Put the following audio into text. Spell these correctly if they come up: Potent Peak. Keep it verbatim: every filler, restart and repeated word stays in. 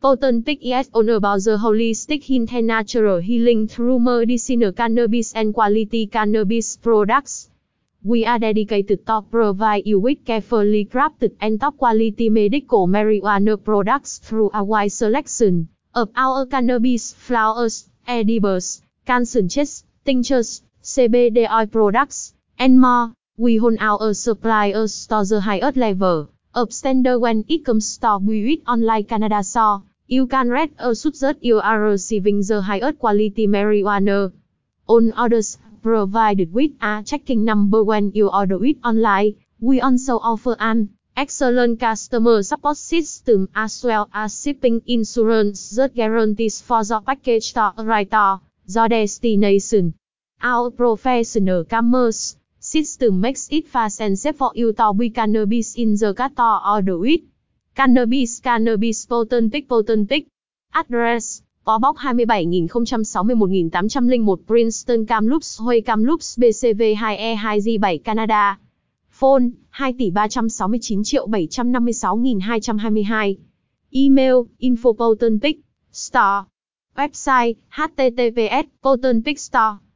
Potent Peak is on about the holistic health and natural healing through medicinal cannabis and quality cannabis products. We are dedicated to provide you with carefully crafted and top quality medical marijuana products through a wide selection of our cannabis flowers, edibles, concentrates, tinctures, C B D oil products, and more. We hone our suppliers to the highest level of standard when it comes to with online Canada, so you can read us that you are receiving the highest quality marijuana. On orders provided with a checking number when you order it online, we also offer an excellent customer support system as well as shipping insurance that guarantees for the package to arrive to the destination. Our professional commerce system makes it fast and safe for you to buy cannabis in the store order it. Cannabis, Cannabis, Potent Peak, Potent Peak. Address: P O Box hai mươi bảy không không sáu một tám không một Princeton-kamloops, Huế, Kamloops, B C V hai E hai G bảy, Canada. Phone: hai tỷ ba trăm sáu mươi chín triệu bảy trăm năm mươi sáu nghìn hai trăm hai mươi hai. Email: info Potent Peak Store. Website: H T T P S colon slash Potent Peak Store.